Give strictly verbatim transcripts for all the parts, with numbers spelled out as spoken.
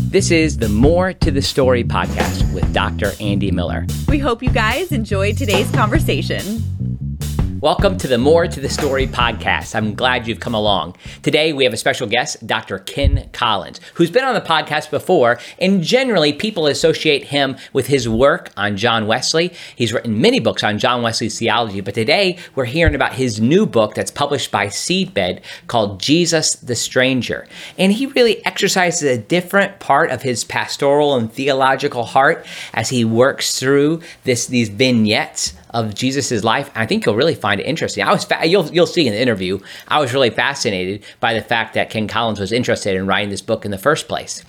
This is the More to the Story podcast with Doctor Andy Miller. We hope you guys enjoyed today's conversation. Welcome to the More to the Story podcast. I'm glad you've come along. Today, we have a special guest, Doctor Ken Collins, who's been on the podcast before, and generally people associate him with his work on John Wesley. He's written many books on John Wesley's theology, but today we're hearing about his new book that's published by Seedbed called Jesus the Stranger. And he really exercises a different part of his pastoral and theological heart as he works through this these vignettes of Jesus's life. I think you'll really find it interesting. I was fa- you'll you'll see in the interview, I was really fascinated by the fact that Ken Collins was interested in writing this book in the first place.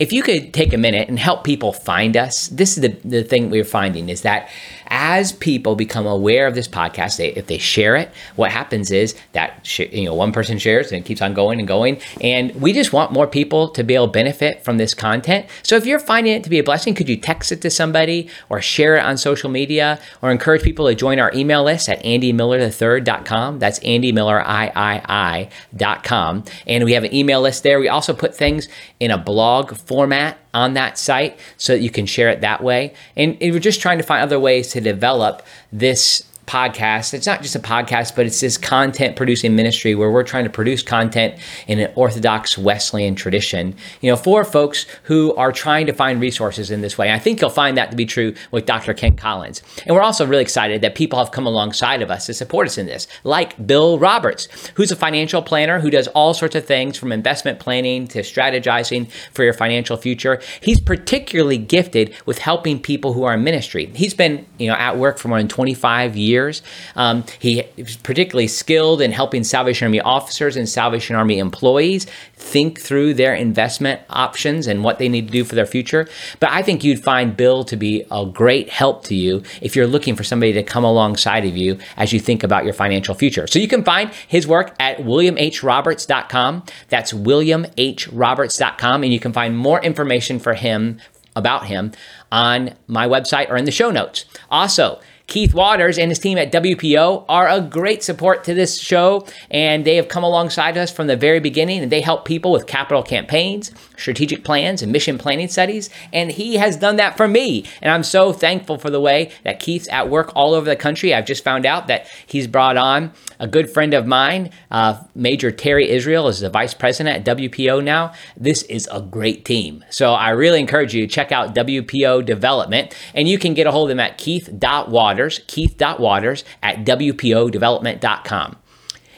If you could take a minute and help people find us, this is the, the thing we're finding is that as people become aware of this podcast, they, if they share it, what happens is that sh- you know one person shares and it keeps on going and going. And we just want more people to be able to benefit from this content. So if you're finding it to be a blessing, could you text it to somebody or share it on social media or encourage people to join our email list at andy miller the third dot com. That's andy miller three dot com. And we have an email list there. We also put things in a blog form. format on that site so that you can share it that way. And, and we're just trying to find other ways to develop this podcast. It's not just a podcast, but it's this content producing ministry where we're trying to produce content in an Orthodox Wesleyan tradition, you know, for folks who are trying to find resources in this way. And I think you'll find that to be true with Doctor Ken Collins. And we're also really excited that people have come alongside of us to support us in this, like Bill Roberts, who's a financial planner who does all sorts of things from investment planning to strategizing for your financial future. He's particularly gifted with helping people who are in ministry. He's been, you know, at work for more than twenty-five years. Years. Um, he is particularly skilled in helping Salvation Army officers and Salvation Army employees think through their investment options and what they need to do for their future. But I think you'd find Bill to be a great help to you if you're looking for somebody to come alongside of you as you think about your financial future. So you can find his work at William H Roberts dot com. That's William H Roberts dot com. And you can find more information for him, about him, on my website or in the show notes. Also, Keith Waters and his team at W P O are a great support to this show, and they have come alongside us from the very beginning, and they help people with capital campaigns, strategic plans, and mission planning studies, and he has done that for me, and I'm so thankful for the way that Keith's at work all over the country. I've just found out that he's brought on a good friend of mine, uh, Major Terry Israel, is the vice president at W P O now. This is a great team, so I really encourage you to check out W P O Development, and you can get a hold of them at keith dot waters. Keith.Waters at W P O development dot com.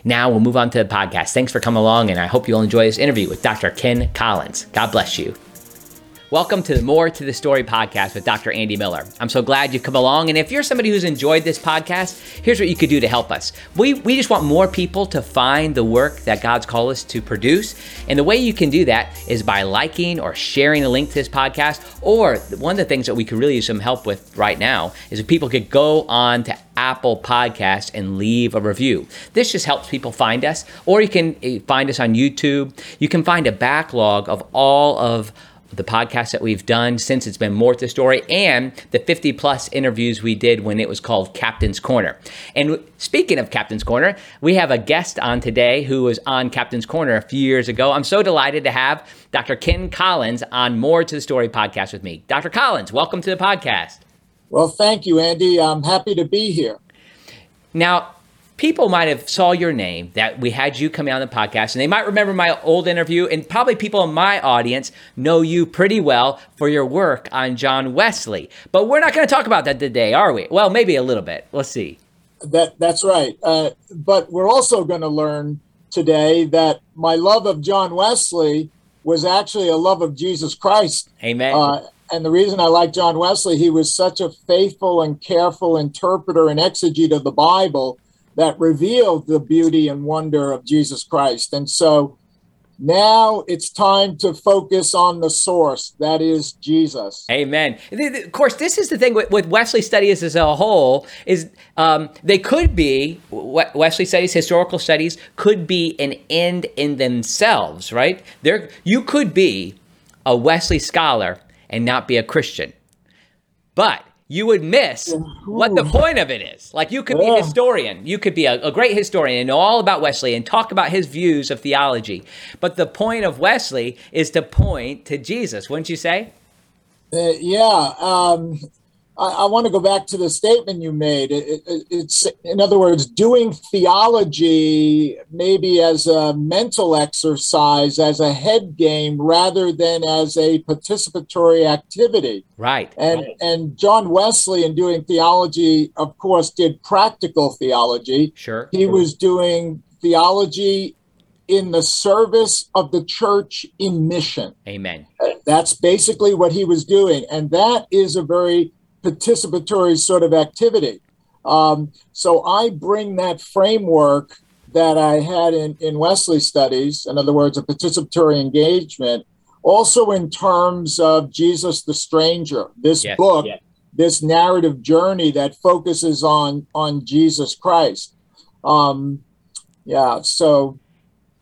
Now we'll move on to the podcast. Thanks for coming along, and I hope you'll enjoy this interview with Doctor Ken Collins. God bless you. Welcome to the More to the Story podcast with Doctor Andy Miller. I'm so glad you've come along, and if you're somebody who's enjoyed this podcast, here's what you could do to help us. We we just want more people to find the work that God's called us to produce, and the way you can do that is by liking or sharing a link to this podcast, or one of the things that we could really use some help with right now is if people could go on to Apple Podcasts and leave a review. This just helps people find us, or you can find us on YouTube. You can find a backlog of all of the podcast that we've done since it's been More to the Story and the fifty plus interviews we did when it was called Captain's Corner. And speaking of Captain's Corner, we have a guest on today who was on Captain's Corner a few years ago. I'm so delighted to have Doctor Ken Collins on More to the Story podcast with me. Doctor Collins, welcome to the podcast. Well, thank you, Andy. I'm happy to be here. Now, people might have saw your name, that we had you coming on the podcast, and they might remember my old interview, and probably people in my audience know you pretty well for your work on John Wesley. But we're not going to talk about that today, are we? Well, maybe a little bit. Let's see. That That's right. Uh, but we're also going to learn today that my love of John Wesley was actually a love of Jesus Christ. Amen. Uh, and the reason I like John Wesley, he was such a faithful and careful interpreter and exegete of the Bible that revealed the beauty and wonder of Jesus Christ. And so now it's time to focus on the source, that is Jesus. Amen. Of course, this is the thing with Wesley studies as a whole, is um, they could be, Wesley studies, historical studies, could be an end in themselves, right? There, you could be a Wesley scholar and not be a Christian, but you would miss what the point of it is. Like, you could yeah. be a historian. You could be a, a great historian and know all about Wesley and talk about his views of theology. But the point of Wesley is to point to Jesus, wouldn't you say? Uh, yeah. Um, I, I want to go back to the statement you made. It, it, it's, in other words, doing theology maybe as a mental exercise, as a head game, rather than as a participatory activity. Right. And right. and John Wesley, in doing theology, of course, did practical theology. Sure. He sure. was doing theology in the service of the church in mission. Amen. That's basically what he was doing. And that is a very participatory sort of activity. Um, so I bring that framework that I had in, in Wesley studies, in other words, a participatory engagement, also in terms of Jesus the Stranger, this yes, book, yes. this narrative journey that focuses on, on Jesus Christ. Um, yeah, so...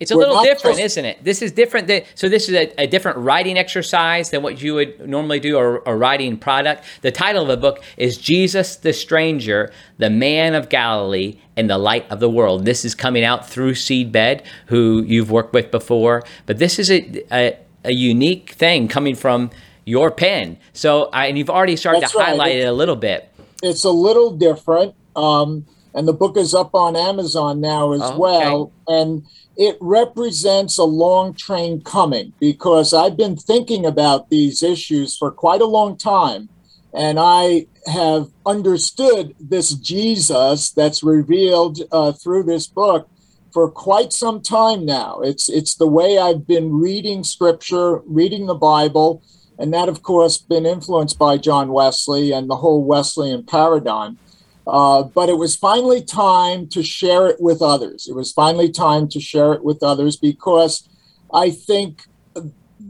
It's a We're little different, just, isn't it? This is different. Than, so this is a, a different writing exercise than what you would normally do, or a writing product. The title of the book is Jesus the Stranger, the Man of Galilee, and the Light of the World. This is coming out through Seedbed, who you've worked with before. But this is a, a, a unique thing coming from your pen. So, I, and you've already started That's to right. highlight it, it a little bit. It's a little different. Um, and the book is up on Amazon now as oh, okay. well. And it represents a long train coming, because I've been thinking about these issues for quite a long time. And I have understood this Jesus that's revealed uh, through this book for quite some time now. It's it's the way I've been reading scripture, reading the Bible, and that, of course, been influenced by John Wesley and the whole Wesleyan paradigm. Uh, but it was finally time to share it with others. It was finally time to share it with others because I think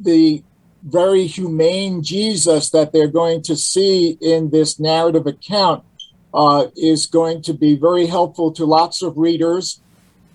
the very humane Jesus that they're going to see in this narrative account uh, is going to be very helpful to lots of readers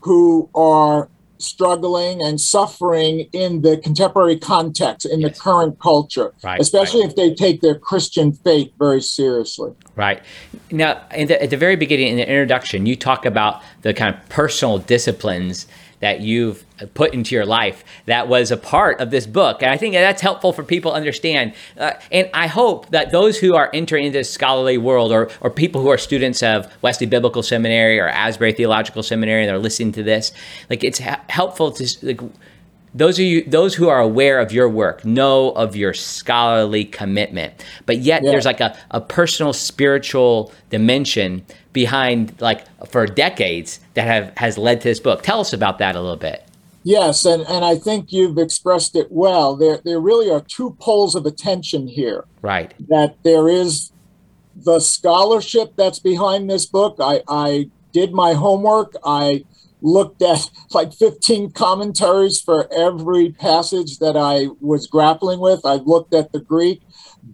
who are struggling and suffering in the contemporary context, in yes. the current culture, right, especially right. if they take their Christian faith very seriously. Right. Now, in the, at the very beginning, in the introduction, you talk about the kind of personal disciplines that you've put into your life that was a part of this book. And I think that's helpful for people to understand. Uh, and I hope that those who are entering into this scholarly world, or or people who are students of Wesley Biblical Seminary or Asbury Theological Seminary, and they're listening to this, like, it's ha- helpful to, like, those of you, those who are aware of your work, know of your scholarly commitment, but yet yeah. there's like a, a personal spiritual dimension behind, like, for decades that have has led to this book. Tell us about that a little bit. Yes, and, and I think you've expressed it well. There there really are two poles of attention here. Right. That there is the scholarship that's behind this book. I, I did my homework. I looked at like fifteen commentaries for every passage that I was grappling with. I looked at the Greek,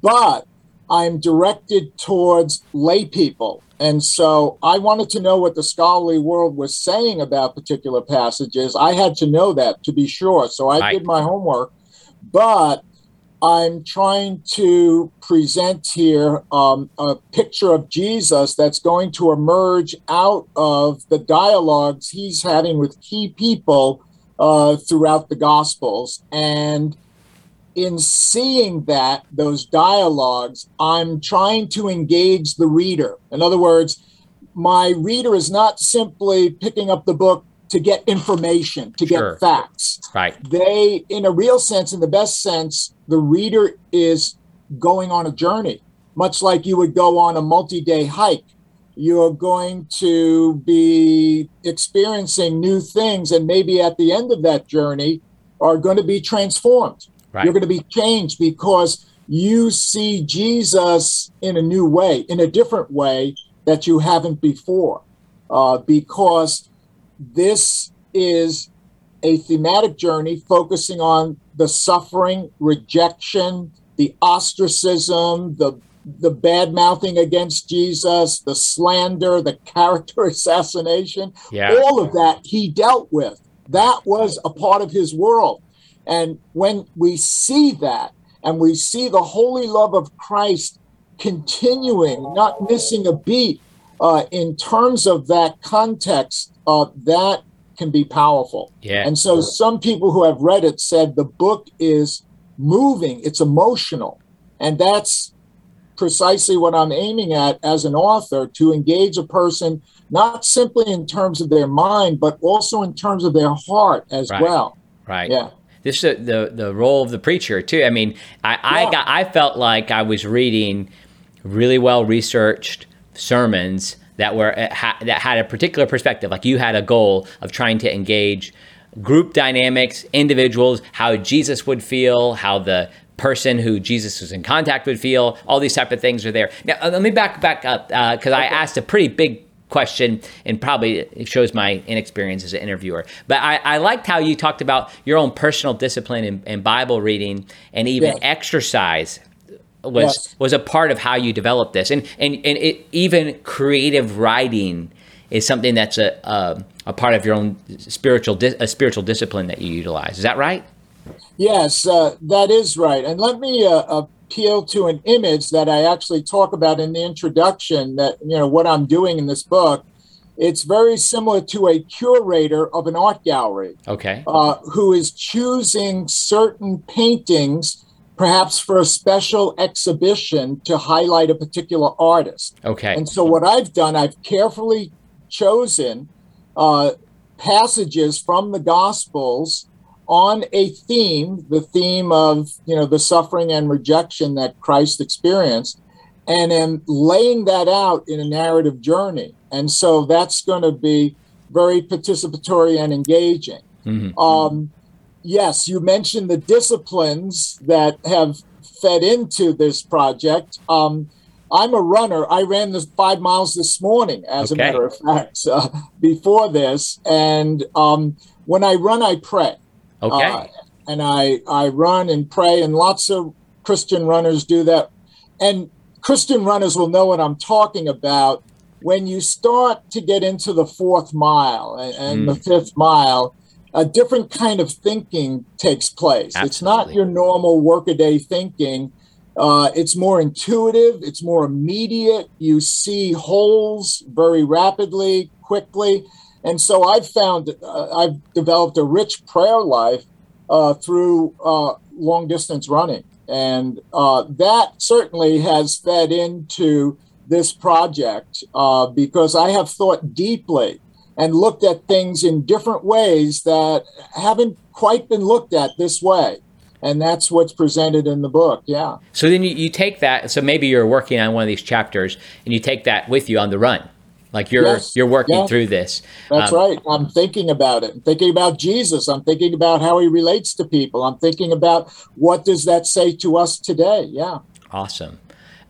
but I'm directed towards lay people. And so I wanted to know what the scholarly world was saying about particular passages. I had to know that, to be sure. So I right. did my homework, but I'm trying to present here um, a picture of Jesus that's going to emerge out of the dialogues he's having with key people uh, throughout the Gospels. And in seeing that, those dialogues, I'm trying to engage the reader. In other words, my reader is not simply picking up the book to get information, to sure. get facts. Right. They, in a real sense, in the best sense, the reader is going on a journey, much like you would go on a multi-day hike. You're going to be experiencing new things, and maybe at the end of that journey are going to be transformed. Right. You're going to be changed because you see Jesus in a new way, in a different way that you haven't before, uh, because this is a thematic journey focusing on the suffering, rejection, the ostracism, the the bad-mouthing against Jesus, the slander, the character assassination. Yeah. All of that he dealt with. That was a part of his world. And when we see that, and we see the holy love of Christ continuing, not missing a beat uh, in terms of that context, uh, that can be powerful. Yeah. And so some people who have read it said the book is moving, it's emotional. And that's precisely what I'm aiming at as an author, to engage a person not simply in terms of their mind, but also in terms of their heart as right. well. Right. Yeah. This is the, the the role of the preacher too. I mean, I I, yeah. got, I felt like I was reading really well researched sermons that were that had a particular perspective. Like you had a goal of trying to engage group dynamics, individuals, how Jesus would feel, how the person who Jesus was in contact would feel. All these type of things are there. Now let me back back up because uh, okay. I asked a pretty big question, and probably it shows my inexperience as an interviewer. But I, I liked how you talked about your own personal discipline and, and Bible reading, and even yes. exercise was yes. was a part of how you developed this. And and and it, even creative writing is something that's a a, a part of your own spiritual di- a spiritual discipline that you utilize. Is that right? Yes, uh, that is right. And let me uh, appeal to an image that I actually talk about in the introduction, that, you know, what I'm doing in this book. It's very similar to a curator of an art gallery. Okay. Uh, who is choosing certain paintings, perhaps for a special exhibition to highlight a particular artist. Okay. And so what I've done, I've carefully chosen uh, passages from the Gospels on a theme, the theme of, you know, the suffering and rejection that Christ experienced, and am laying that out in a narrative journey. And so that's going to be very participatory and engaging. Mm-hmm. Um, yes, you mentioned the disciplines that have fed into this project. Um, I'm a runner. I ran the five miles this morning, as okay. a matter of fact, uh, before this. And um, when I run, I pray. Okay. Uh, and I, I run and pray, and lots of Christian runners do that. And Christian runners will know what I'm talking about. When you start to get into the fourth mile and, and mm. the fifth mile, a different kind of thinking takes place. Absolutely. It's not your normal workaday thinking. Uh, it's more intuitive. It's more immediate. You see holes very rapidly, quickly. And so I've found, uh, I've developed a rich prayer life uh, through uh, long distance running. And uh, that certainly has fed into this project uh, because I have thought deeply and looked at things in different ways that haven't quite been looked at this way. And that's what's presented in the book, yeah. So then you, you take that, so maybe you're working on one of these chapters and you take that with you on the run. Like you're yes, you're working yes. through this. That's um, right. I'm thinking about it. I'm thinking about Jesus. I'm thinking about how he relates to people. I'm thinking about what does that say to us today? Yeah. Awesome.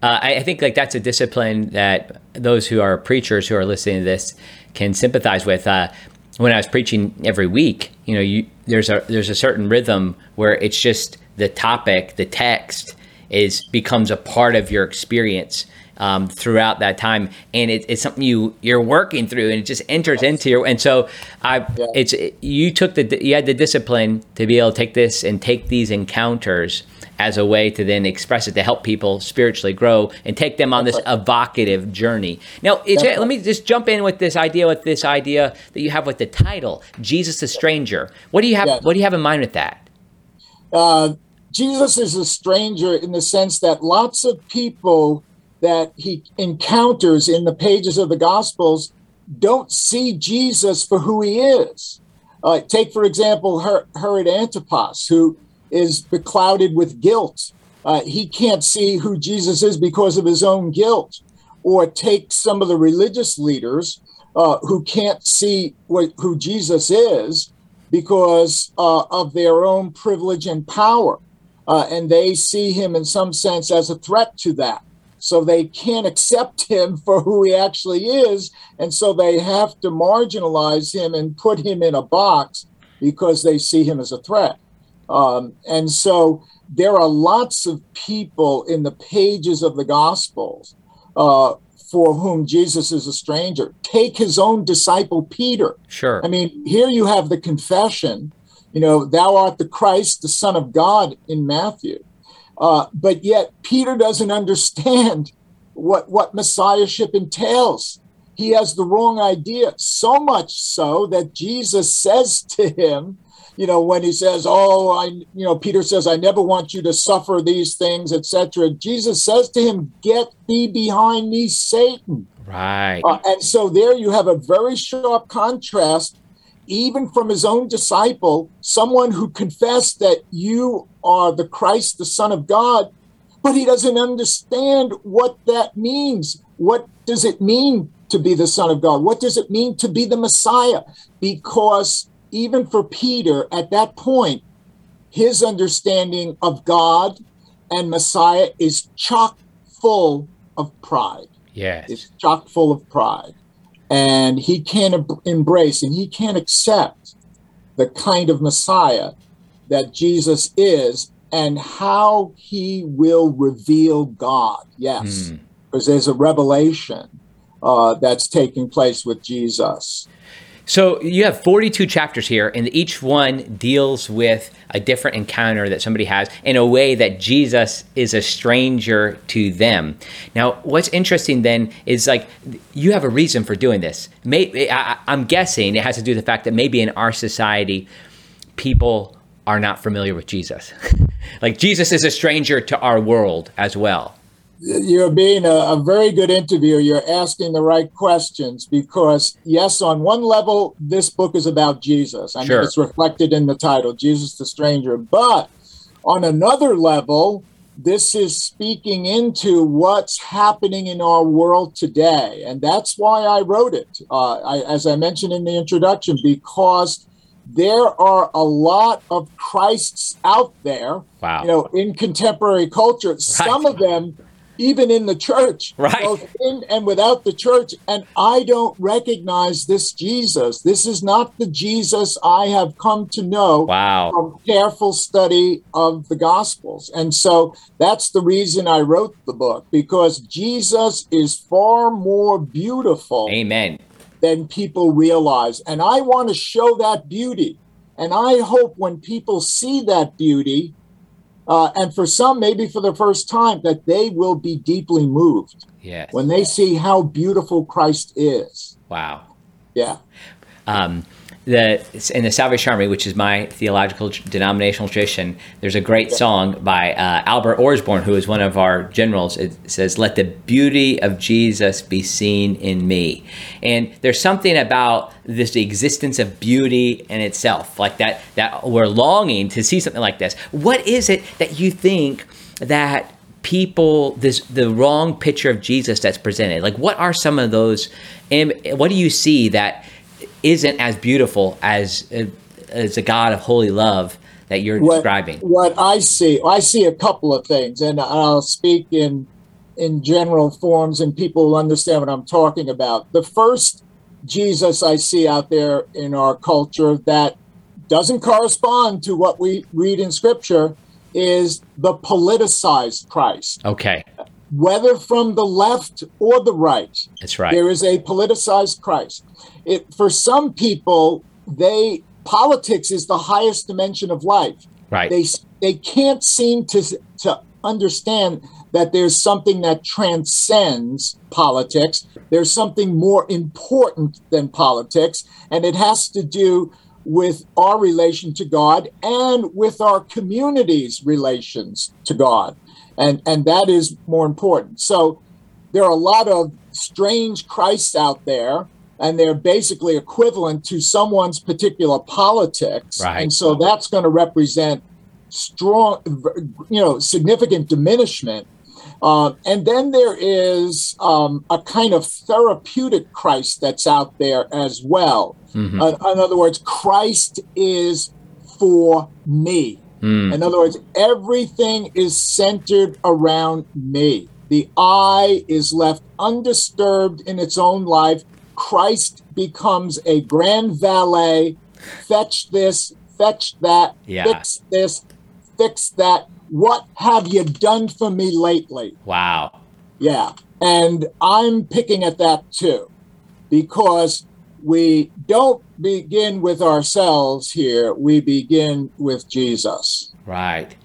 Uh, I, I think like that's a discipline that those who are preachers who are listening to this can sympathize with. Uh, when I was preaching every week, you know, you, there's a there's a certain rhythm where it's just the topic, the text is becomes a part of your experience. Um, throughout that time, and it, it's something you you're working through, and it just enters into your. And so, I yeah. it's it, you took the you had the discipline to be able to take this and take these encounters as a way to then express it to help people spiritually grow and take them on this evocative journey. Now, it's, let me just jump in with this idea with this idea that you have with the title "Jesus the Stranger." What do you have? Yeah. What do you have in mind with that? Uh, Jesus is a stranger in the sense that lots of people that he encounters in the pages of the Gospels don't see Jesus for who he is. Uh, take, for example, Her- Herod Antipas, who is beclouded with guilt. Uh, he can't see who Jesus is because of his own guilt. Or take some of the religious leaders uh, who can't see what, who Jesus is because uh, of their own privilege and power. Uh, and they see him in some sense as a threat to that. So they can't accept him for who he actually is. And so they have to marginalize him and put him in a box because they see him as a threat. Um, and so there are lots of people in the pages of the Gospels uh, for whom Jesus is a stranger. Take his own disciple, Peter. Sure. I mean, here you have the confession, you know, thou art the Christ, the Son of God in Matthew. Uh, but yet Peter doesn't understand what, what messiahship entails. He has the wrong idea, so much so that Jesus says to him, you know, when he says, oh, I, you know, Peter says, I never want you to suffer these things, et cetera. Jesus says to him, get thee behind me, Satan. Right. Uh, and so there you have a very sharp contrast, even from his own disciple, someone who confessed that you are the Christ, the Son of God, but he doesn't understand what that means. What does it mean to be the Son of God? What does it mean to be the Messiah? Because even for Peter, at that point, his understanding of God and Messiah is chock full of pride. Yes. It's chock full of pride. And he can't em- embrace and he can't accept the kind of Messiah that Jesus is and how he will reveal God. Yes, mm. because there's a revelation uh, that's taking place with Jesus. So you have forty-two chapters here, and each one deals with a different encounter that somebody has in a way that Jesus is a stranger to them. Now, what's interesting then is, like, you have a reason for doing this. Maybe, I, I'm guessing it has to do with the fact that maybe in our society, people are not familiar with Jesus. Like, Jesus is a stranger to our world as well. You're being a, a very good interviewer. You're asking the right questions because, yes, on one level, this book is about Jesus. I sure. mean, it's reflected in the title, Jesus the Stranger. But on another level, this is speaking into what's happening in our world today. And that's why I wrote it, uh, I, as I mentioned in the introduction, because there are a lot of Christs out there, wow. you know, in contemporary culture. Right. Some of them even in the church, right. both in and without the church. And I don't recognize this Jesus. This is not the Jesus I have come to know wow. from careful study of the Gospels. And so that's the reason I wrote the book, because Jesus is far more beautiful Amen. Than people realize. And I want to show that beauty. And I hope when people see that beauty, Uh, and for some, maybe for the first time, that they will be deeply moved yes. when they see how beautiful Christ is. Wow. Yeah. Um, the in the Salvation Army, which is my theological denominational tradition, there's a great yeah. song by uh, Albert Orsborn, who is one of our generals. It says, "Let the beauty of Jesus be seen in me." And there's something about this, the existence of beauty in itself, like that, that we're longing to see something like this. What is it that you think that people, this, the wrong picture of Jesus that's presented? Like, what are some of those, and what do you see that isn't as beautiful as, as a God of holy love that you're what, describing? What I see, I see a couple of things, and I'll speak in, in general forms and people will understand what I'm talking about. The first Jesus I see out there in our culture that doesn't correspond to what we read in Scripture is the politicized Christ. Okay. Whether from the left or the right. That's right. There is a politicized Christ. It, for some people, they politics is the highest dimension of life. Right. They they can't seem to to understand that there's something that transcends politics. There's something more important than politics, and it has to do with our relation to God and with our community's relations to God. And, and that is more important. So there are a lot of strange Christs out there, and they're basically equivalent to someone's particular politics. Right. And so that's going to represent strong, you know, significant diminishment. Uh, and then there is um, a kind of therapeutic Christ that's out there as well. Mm-hmm. Uh, in other words, Christ is for me. Mm. In other words, everything is centered around me. The I is left undisturbed in its own life. Christ becomes a grand valet. Fetch this, fetch that, yeah. fix this, fix that. What have you done for me lately? Wow. Yeah. And I'm picking at that too, because we don't begin with ourselves here. We begin with Jesus. Right.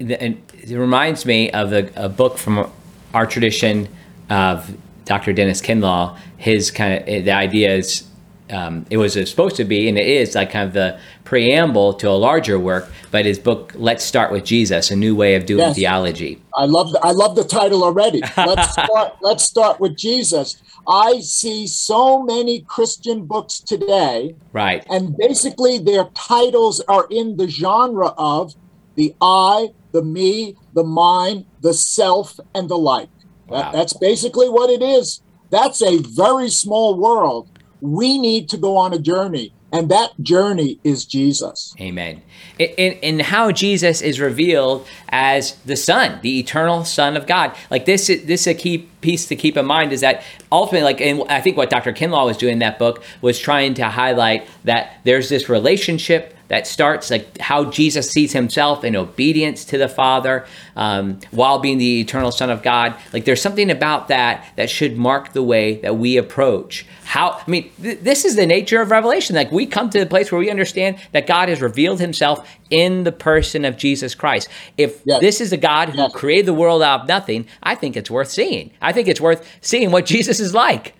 and it reminds me of a, a book from our tradition of Doctor Dennis Kinlaw. His kind of the idea is um, it was supposed to be, and it is like kind of the preamble to a larger work. But his book, "Let's Start with Jesus: A New Way of Doing yes. Theology." I love the, I love the title already. Let's start. Let's start with Jesus. I see so many Christian books today, right? And basically, their titles are in the genre of the I, the me, the mine, the self, and the like. Wow. That, that's basically what it is. That's a very small world. We need to go on a journey, and that journey is Jesus. Amen. And how Jesus is revealed as the Son, the eternal Son of God. Like this, this is a key piece to keep in mind, is that ultimately, like, and I think what Doctor Kinlaw was doing in that book was trying to highlight that there's this relationship that starts like how Jesus sees himself in obedience to the Father um, while being the eternal Son of God. Like there's something about that that should mark the way that we approach how, I mean, th- this is the nature of Revelation. Like we come to the place where we understand that God has revealed himself in the person of Jesus Christ. If yes. this is a God who yes. created the world out of nothing, I think it's worth seeing. I think it's worth seeing what Jesus is like.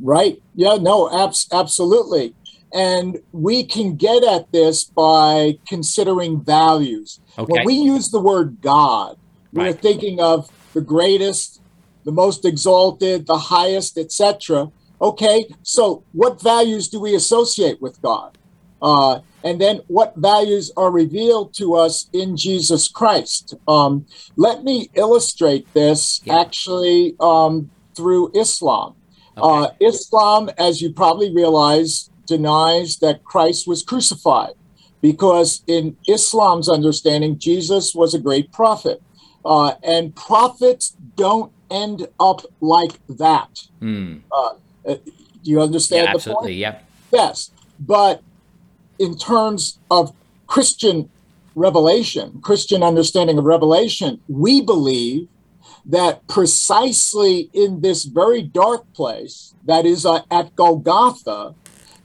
Right. Yeah, no, abs- absolutely. And we can get at this by considering values. Okay. When we use the word God, we're right. thinking of the greatest, the most exalted, the highest, et cetera. Okay, so what values do we associate with God? Uh, and then what values are revealed to us in Jesus Christ? Um, let me illustrate this yeah. actually um, through Islam. Okay. Uh, Islam, as you probably realize, denies that Christ was crucified, because in Islam's understanding, Jesus was a great prophet. Uh, and prophets don't end up like that. Mm. Uh, do you understand yeah, the absolutely, point? Yep. Yes. But in terms of Christian revelation, Christian understanding of revelation, we believe that precisely in this very dark place, that is uh, at Golgotha,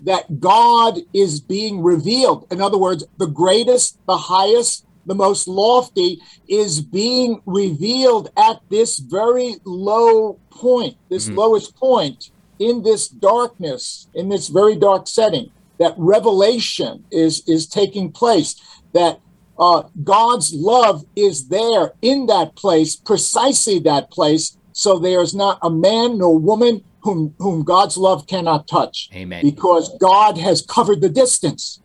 that God is being revealed. In other words, the greatest, the highest, the most lofty is being revealed at this very low point, this mm-hmm. lowest point in this darkness, in this very dark setting, that revelation is, is taking place, that uh, God's love is there in that place, precisely that place, so there is not a man nor woman Whom, whom God's love cannot touch. Amen. Because God has covered the distance.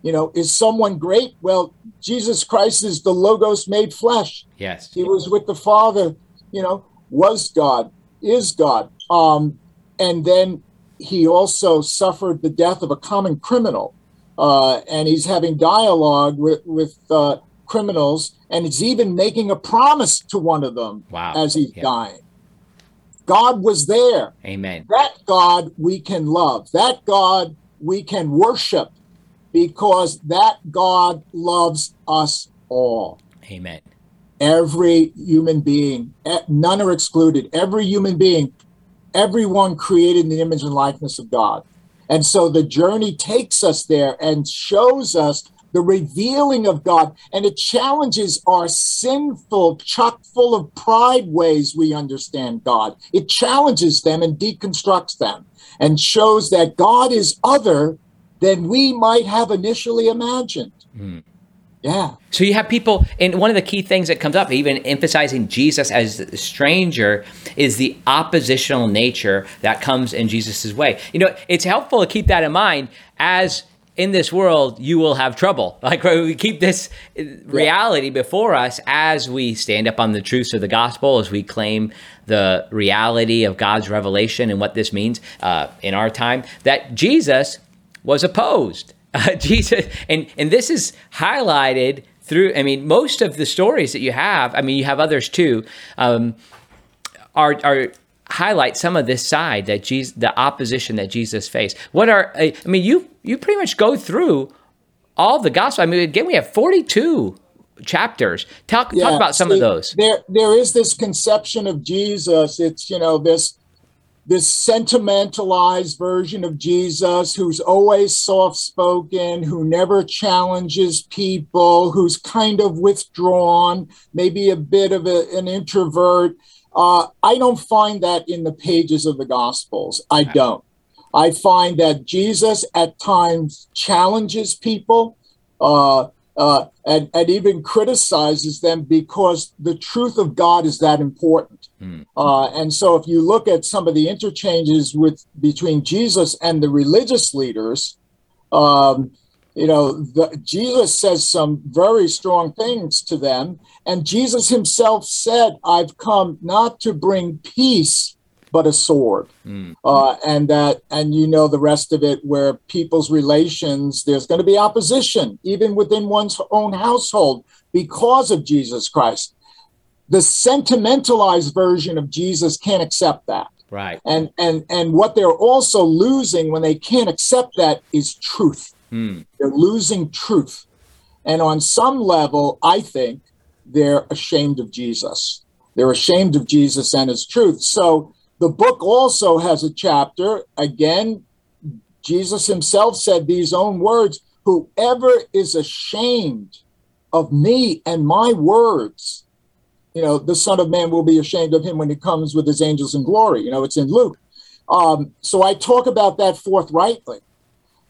You know, is someone great? Well, Jesus Christ is the Logos made flesh. Yes. He was with the Father, you know, was God, is God. Um, and then he also suffered the death of a common criminal. Uh, and he's having dialogue with, with uh, criminals, and he's even making a promise to one of them wow. as he's yeah. dying. God was there. Amen. That God we can love. That God we can worship, because that God loves us all. Amen. Every human being, none are excluded. Every human being, everyone created in the image and likeness of God. And so the journey takes us there and shows us the revealing of God, and it challenges our sinful, chock full of pride ways we understand God. It challenges them and deconstructs them, and shows that God is other than we might have initially imagined. Mm. Yeah. So you have people, and one of the key things that comes up, even emphasizing Jesus as the stranger, is the oppositional nature that comes in Jesus's way. You know, it's helpful to keep that in mind as in this world, you will have trouble. Like we keep this reality before us as we stand up on the truths of the gospel, as we claim the reality of God's revelation and what this means uh, in our time, that Jesus was opposed. Uh, Jesus, and, and this is highlighted through, I mean, most of the stories that you have, I mean, you have others too, um, are, are, highlight some of this side that Jesus, the opposition that Jesus faced. What are, I mean, you you pretty much go through all the gospel. I mean, again, we have forty-two chapters. Talk, yeah, talk about some see, of those. There, there is this conception of Jesus. It's, you know, this this sentimentalized version of Jesus who's always soft-spoken, who never challenges people, who's kind of withdrawn, maybe a bit of a, an introvert. Uh, I don't find that in the pages of the Gospels. I don't. I find that Jesus at times challenges people uh, uh, and, and even criticizes them because the truth of God is that important. Mm. Uh, and so if you look at some of the interchanges with between Jesus and the religious leaders, um, you know, the, Jesus says some very strong things to them. And Jesus himself said, I've come not to bring peace, but a sword. Mm. Uh, and that, and you know, the rest of it where people's relations, there's going to be opposition, even within one's own household because of Jesus Christ. The sentimentalized version of Jesus can't accept that. Right. And, and, and what they're also losing when they can't accept that is truth. Mm. They're losing truth. And on some level, I think they're ashamed of Jesus. They're ashamed of Jesus and his truth. So the book also has a chapter. Again, Jesus himself said these own words, whoever is ashamed of me and my words, you know, the Son of Man will be ashamed of him when he comes with his angels in glory. You know, it's in Luke. Um, so I talk about that forthrightly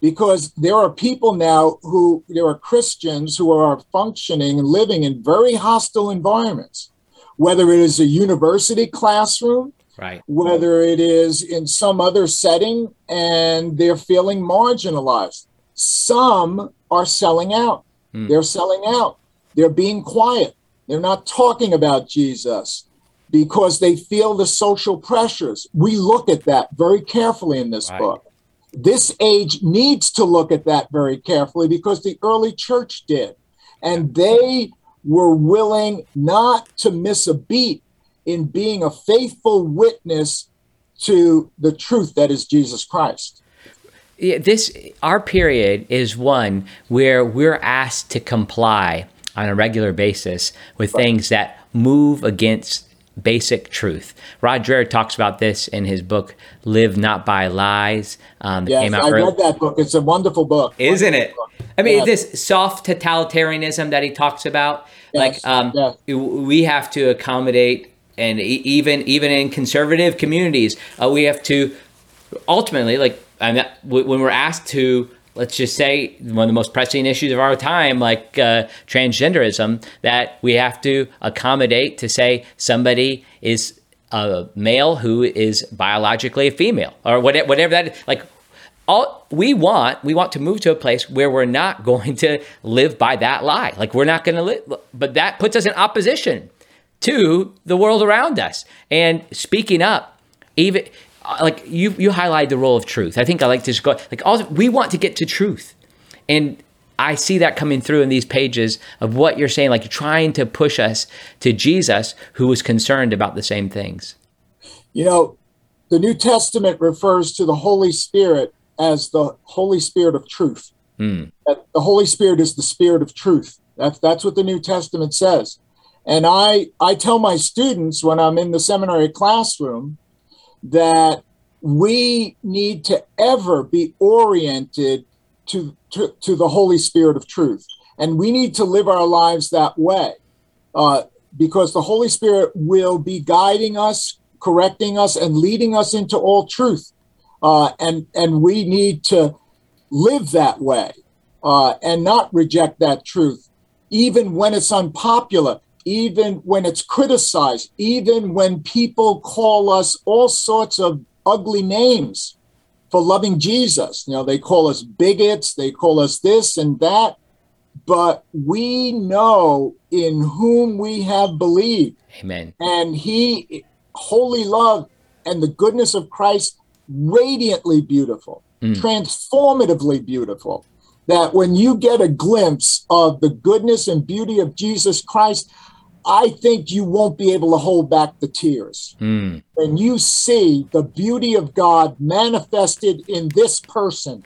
because there are people now who, there are Christians who are functioning and living in very hostile environments, whether it is a university classroom, right, whether it is in some other setting, and they're feeling marginalized. Some are selling out. Mm. They're selling out. They're being quiet. They're not talking about Jesus because they feel the social pressures. We look at that very carefully in this right. book. This age needs to look at that very carefully because the early church did. And they were willing not to miss a beat in being a faithful witness to the truth that is Jesus Christ. This, our period is one where we're asked to comply on a regular basis with right. things that move against basic truth. Rod Dreher talks about this in his book, Live Not By Lies. Um, yes, came out I early. read that book. It's a wonderful book. Isn't wonderful it? Book. I mean, yeah. This soft totalitarianism that he talks about, yes. like um, yes. we have to accommodate, and e- even even in conservative communities, uh, we have to ultimately, like I'm not, w- when we're asked to, let's just say one of the most pressing issues of our time, like uh, transgenderism, that we have to accommodate to say somebody is a male who is biologically a female, or whatever, whatever that is. Like all we want, we want to move to a place where we're not going to live by that lie. Like we're not going to live, but that puts us in opposition to the world around us. And speaking up, even. Like you, you highlight the role of truth. I think I like to just go like all. We want to get to truth, and I see that coming through in these pages of what you're saying. Like you're trying to push us to Jesus, who was concerned about the same things. You know, the New Testament refers to the Holy Spirit as the Holy Spirit of truth. Mm. That the Holy Spirit is the Spirit of truth. That's that's what the New Testament says. And I I tell my students when I'm in the seminary classroom that we need to ever be oriented to, to, to the Holy Spirit of truth. And we need to live our lives that way uh, because the Holy Spirit will be guiding us, correcting us, and leading us into all truth. Uh, and, and we need to live that way uh, and not reject that truth, even when it's unpopular, even when it's criticized, even when people call us all sorts of ugly names for loving Jesus. You know, they call us bigots, they call us this and that, but we know in whom we have believed. Amen. And he, holy love and the goodness of Christ, radiantly beautiful, mm. transformatively beautiful, that when you get a glimpse of the goodness and beauty of Jesus Christ, I think you won't be able to hold back the tears. Mm. When you see the beauty of God manifested in this person,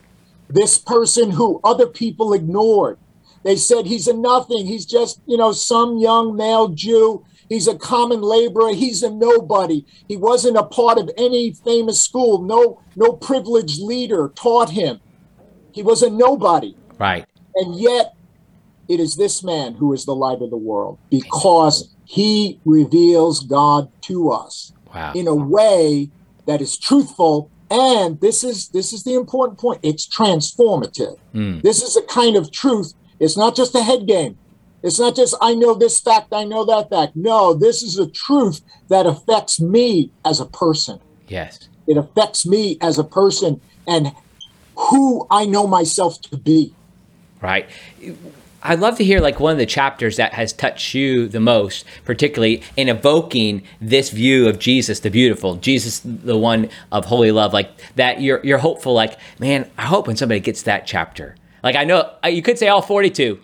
this person who other people ignored. They said he's a nothing. He's just, you know, some young male Jew. He's a common laborer. He's a nobody. He wasn't a part of any famous school. No, no privileged leader taught him. He was a nobody. Right. And yet it is this man who is the light of the world, because he reveals God to us wow. in a way that is truthful. And this is this is the important point. It's transformative. Mm. This is a kind of truth. It's not just a head game. It's not just, I know this fact, I know that fact. No, this is a truth that affects me as a person. Yes. It affects me as a person and who I know myself to be. Right. I'd love to hear like one of the chapters that has touched you the most, particularly in evoking this view of Jesus the beautiful, Jesus the one of holy love, like that you're you're hopeful, like, man, I hope when somebody gets that chapter. Like I know, you could say all forty-two.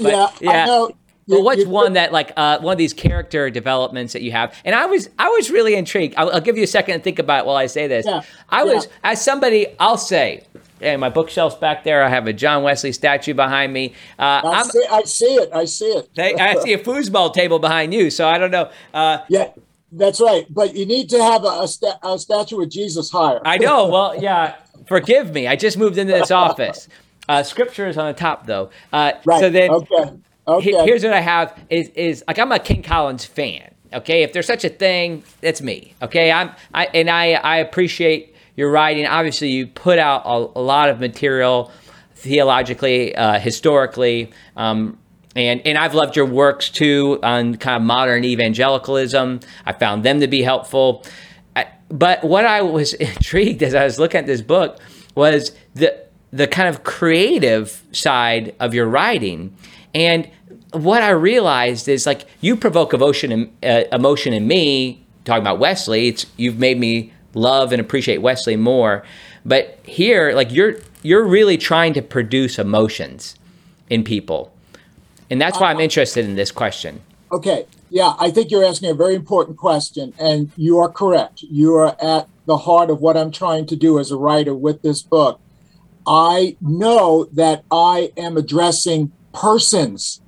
But, yeah, yeah. I know. Well, what's you're, one that like uh, one of these character developments that you have? And I was I was really intrigued. I'll, I'll give you a second to think about it while I say this. Yeah, I was yeah. as somebody, I'll say, hey, my bookshelf's back there. I have a John Wesley statue behind me. Uh, I, see, I see it. I see it. I see a foosball table behind you. So I don't know. Uh, yeah, that's right. But you need to have a, a, sta- a statue of Jesus higher. I know. Well, yeah. Forgive me. I just moved into this office. Uh, scripture is on the top, though. Uh, right. So then, okay. Okay. He, here's what I have is is like I'm a Ken Collins fan. Okay, if there's such a thing, that's me. Okay, I'm I and I I appreciate your writing. Obviously, you put out a, a lot of material, theologically, uh, historically, um, and and I've loved your works too on kind of modern evangelicalism. I found them to be helpful. I, but what I was intrigued as I was looking at this book was the. the kind of creative side of your writing. And what I realized is like you provoke emotion in, uh, emotion in me, talking about Wesley, it's, you've made me love and appreciate Wesley more. But here, like you're you're really trying to produce emotions in people. And that's why I'm interested in this question. Okay, yeah, I think you're asking a very important question and you are correct. You are at the heart of what I'm trying to do as a writer with this book. I know that I am addressing persons,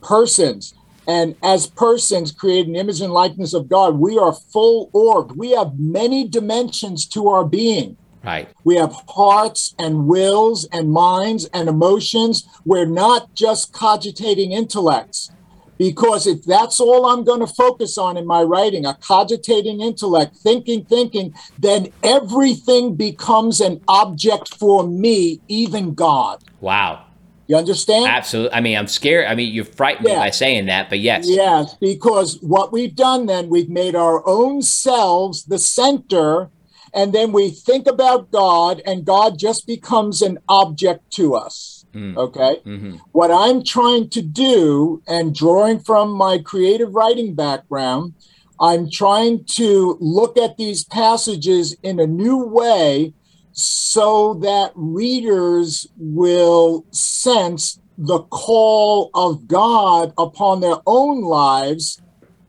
persons, and as persons created in image and likeness of God, we are full orbed. We have many dimensions to our being. Right. We have hearts and wills and minds and emotions. We're not just cogitating intellects, because if that's all I'm going to focus on in my writing, a cogitating intellect, thinking, thinking, then everything becomes an object for me, even God. Wow. You understand? Absolutely. I mean, I'm scared. I mean, you frighten me yeah. by saying that, but yes. Yes, because what we've done then, we've made our own selves the center, and then we think about God, and God just becomes an object to us. Okay. Mm-hmm. What I'm trying to do, and drawing from my creative writing background, I'm trying to look at these passages in a new way so that readers will sense the call of God upon their own lives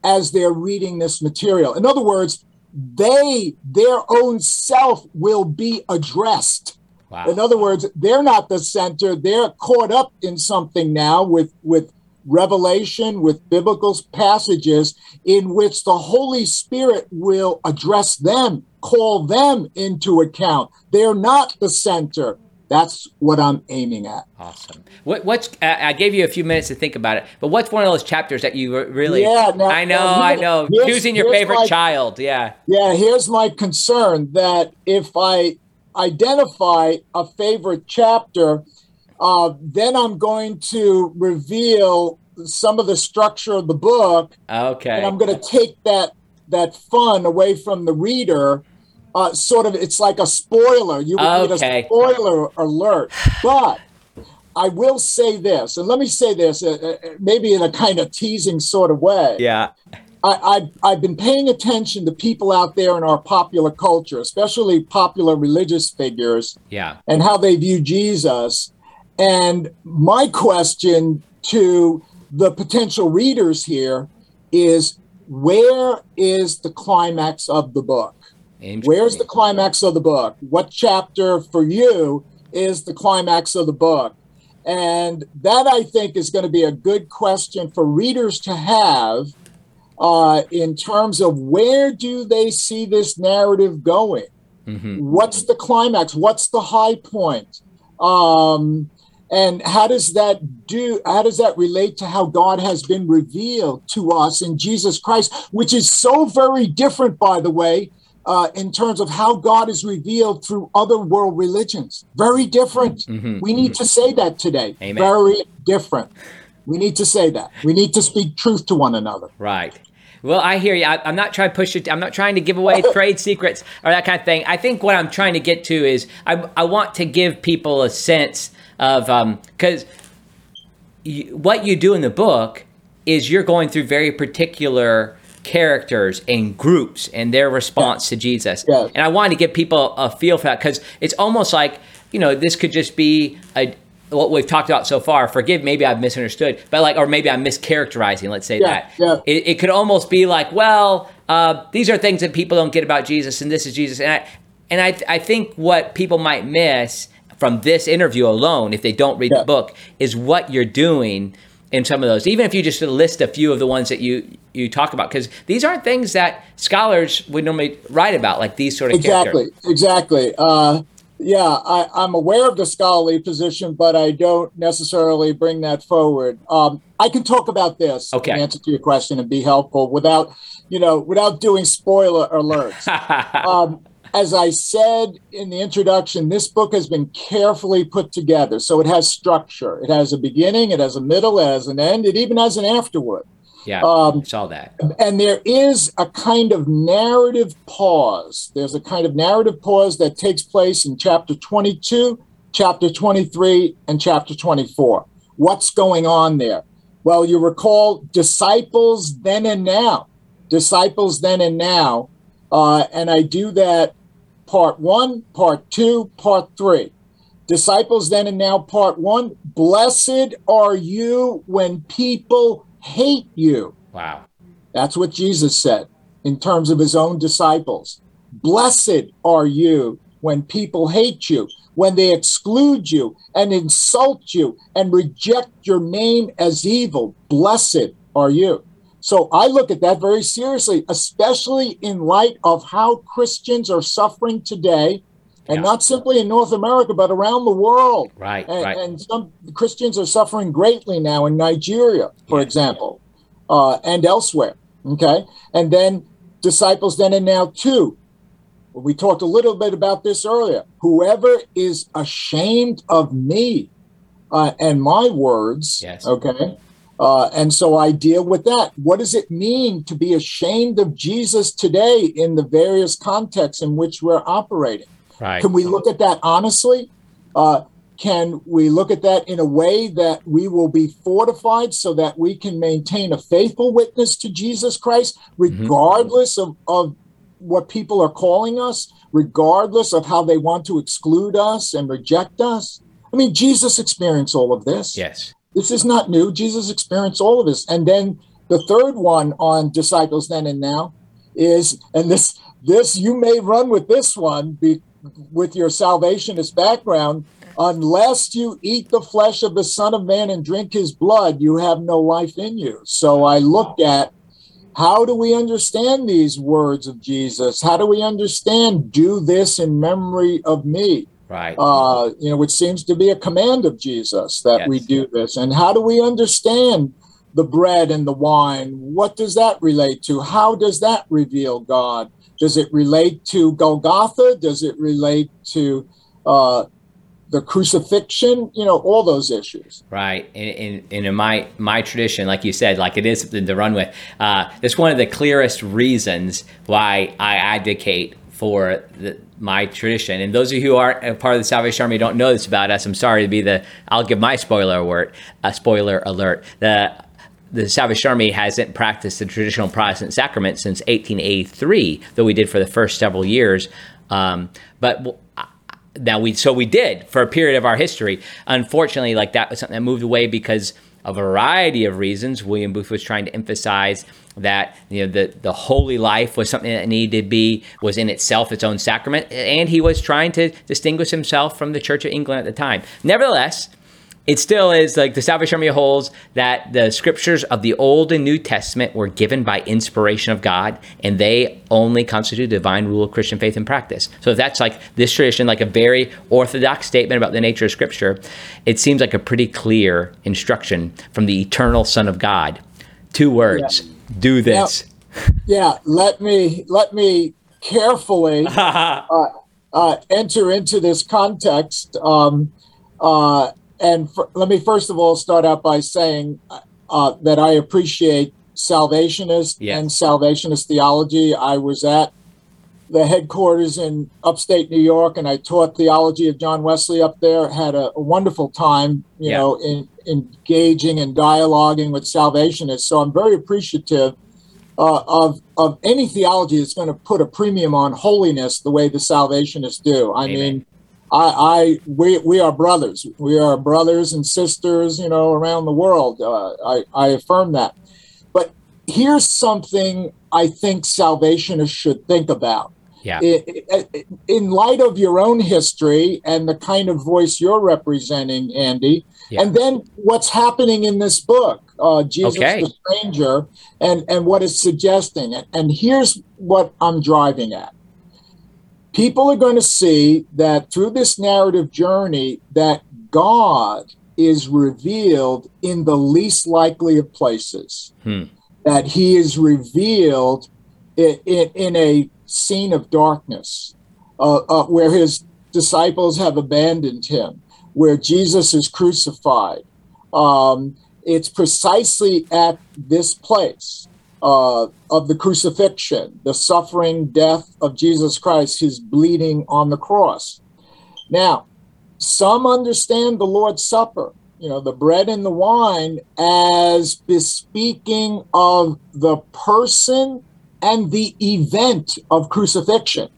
as they're reading this material. In other words, they, their own self will be addressed. Wow. In other words, they're not the center. They're caught up in something now with, with revelation, with biblical passages in which the Holy Spirit will address them, call them into account. They're not the center. That's what I'm aiming at. Awesome. What, what's uh, I gave you a few minutes to think about it, but what's one of those chapters that you really? Yeah, now, I know, now, I know. Choosing your favorite my, child. Yeah. Yeah. Here's my concern that if I identify a favorite chapter, uh, then I'm going to reveal some of the structure of the book. Okay. And I'm going to take that that fun away from the reader. Uh, sort of, it's like a spoiler. You would okay. need a spoiler alert. But I will say this, and let me say this, uh, uh, maybe in a kind of teasing sort of way. Yeah. I, I, I've been paying attention to people out there in our popular culture, especially popular religious figures, yeah, and how they view Jesus. And my question to the potential readers here is, where is the climax of the book? Where's the climax of the book? What chapter for you is the climax of the book? And that, I think, is going to be a good question for readers to have uh, in terms of where do they see this narrative going? Mm-hmm. What's the climax? What's the high point? Um, and how does that do? How does that relate to how God has been revealed to us in Jesus Christ, which is so very different, by the way, uh, in terms of how God is revealed through other world religions. Very different. Mm-hmm. We need mm-hmm. to say that today. Amen. Very different. We need to say that. We need to speak truth to one another. Right. Well, I hear you. I, I'm not trying to push it. I'm not trying to give away trade secrets or that kind of thing. I think what I'm trying to get to is I, I want to give people a sense of, um, because you, what you do in the book is you're going through very particular characters and groups and their response yes. to Jesus. Yes. And I wanted to give people a feel for that, because it's almost like, you know, this could just be a, what we've talked about so far, forgive, maybe I've misunderstood, but like, or maybe I'm mischaracterizing, let's say yeah, that. Yeah. It, it could almost be like, well, uh, these are things that people don't get about Jesus, and this is Jesus. And I, and I, I think what people might miss from this interview alone, if they don't read yeah. the book, is what you're doing in some of those, even if you just list a few of the ones that you, you talk about, because these aren't things that scholars would normally write about, like these sort of exactly, characters. Exactly, exactly. Uh... Yeah, I, I'm aware of the scholarly position, but I don't necessarily bring that forward. Um, I can talk about this okay. in answer to your question and be helpful without, you know, without doing spoiler alerts. um, as I said in the introduction, this book has been carefully put together. So it has structure. It has a beginning. It has a middle. It has an end. It even has an afterword. Yeah, um, I saw that. And there is a kind of narrative pause. There's a kind of narrative pause that takes place in chapter twenty-two, chapter twenty-three, and chapter twenty-four. What's going on there? Well, you recall disciples then and now. Disciples then and now. Uh, and I do that part one, part two, part three. Disciples then and now, part one. Blessed are you when people hate you. Wow. That's what Jesus said in terms of his own disciples. Blessed are you when people hate you, when they exclude you and insult you and reject your name as evil. Blessed are you. So I look at that very seriously, especially in light of how Christians are suffering today. And yeah. not simply in North America, but around the world. Right, and, right. and some Christians are suffering greatly now in Nigeria, for yeah. example, uh, and elsewhere. Okay. And then disciples then and now too. We talked a little bit about this earlier. Whoever is ashamed of me uh, and my words. Yes. Okay. Uh, and so I deal with that. What does it mean to be ashamed of Jesus today in the various contexts in which we're operating? Right. Can we look at that honestly? Uh, can we look at that in a way that we will be fortified so that we can maintain a faithful witness to Jesus Christ, regardless mm-hmm. of, of what people are calling us, regardless of how they want to exclude us and reject us? I mean, Jesus experienced all of this. Yes. This is not new. Jesus experienced all of this. And then the third one on disciples then and now is, and this, this you may run with this one because with your salvationist background, unless you eat the flesh of the Son of Man and drink his blood, you have no life in you. So I looked at how do we understand these words of Jesus? How do we understand do this in memory of me? Right. Uh, you know, which seems to be a command of Jesus that yes. we do this. And how do we understand the bread and the wine? What does that relate to? How does that reveal God? Does it relate to Golgotha? Does it relate to uh, the crucifixion? You know, all those issues. Right. And, and, and in my, my tradition, like you said, like it is something to run with. Uh, it's one of the clearest reasons why I advocate for the, my tradition. And those of you who aren't a part of the Salvation Army don't know this about us. I'm sorry to be the, I'll give my spoiler alert, a spoiler alert. The, The Salvation Army hasn't practiced the traditional Protestant sacrament since eighteen eighty-three, though we did for the first several years. Um, but now we, so we did for a period of our history. Unfortunately, like that was something that moved away because of a variety of reasons. William Booth was trying to emphasize that, you know, the, the holy life was something that needed to be, was in itself its own sacrament. And he was trying to distinguish himself from the Church of England at the time. Nevertheless, it still is like the Salvation Army holds that the scriptures of the Old and New Testament were given by inspiration of God, and they only constitute the divine rule of Christian faith and practice. So if that's like this tradition, like a very orthodox statement about the nature of scripture, it seems like a pretty clear instruction from the eternal Son of God. Two words, yeah. Do this. Yeah. yeah, let me let me carefully uh, uh, enter into this context. Um, uh, And for, let me first of all start out by saying uh, that I appreciate salvationist yeah. and salvationist theology. I was at the headquarters in upstate New York, and I taught theology of John Wesley up there. Had a, a wonderful time, you yeah. know, in, in engaging and dialoguing with salvationists. So I'm very appreciative uh, of of any theology that's going to put a premium on holiness the way the salvationists do. I Amen. mean. I, I, we, we are brothers. We are brothers and sisters, you know, around the world. Uh, I, I affirm that. But here's something I think salvationists should think about. Yeah. It, it, it, in light of your own history and the kind of voice you're representing, Andy, yeah. and then what's happening in this book, uh, Jesus okay. the Stranger, and, and what it's suggesting. And, and here's what I'm driving at. People are going to see that through this narrative journey that God is revealed in the least likely of places, hmm. that he is revealed in, in, in a scene of darkness uh, uh, where his disciples have abandoned him, where Jesus is crucified. Um, it's precisely at this place. Uh, of the crucifixion, the suffering death of Jesus Christ, his bleeding on the cross. Now, some understand the Lord's Supper, you know, the bread and the wine, as bespeaking of the person and the event of crucifixion.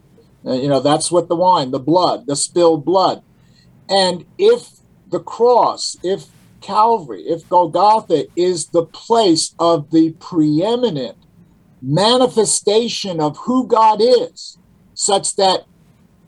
Uh, you know, that's what the wine, the blood, the spilled blood. And if the cross, if Calvary, if Golgotha is the place of the preeminent manifestation of who God is, such that,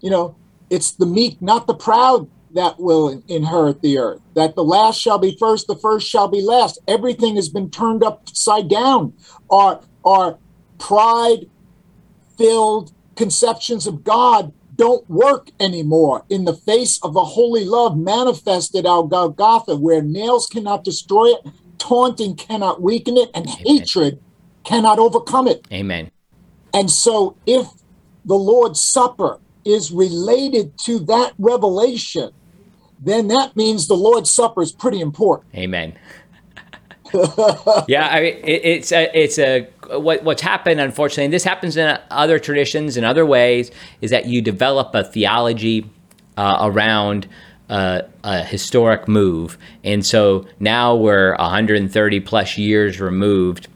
you know, it's the meek, not the proud, that will inherit the earth, that the last shall be first, the first shall be last. Everything has been turned upside down. Our, our pride-filled conceptions of God don't work anymore in the face of the holy love manifested out Golgotha, where nails cannot destroy it, taunting cannot weaken it, and Amen. hatred cannot overcome it. Amen. And so if the Lord's Supper is related to that revelation, then that means the Lord's Supper is pretty important. Amen. yeah, I mean, it, it's a, it's a what what's happened, unfortunately, and this happens in other traditions and other ways, is that you develop a theology uh, around uh, a historic move. And so now we're one hundred thirty plus years removed,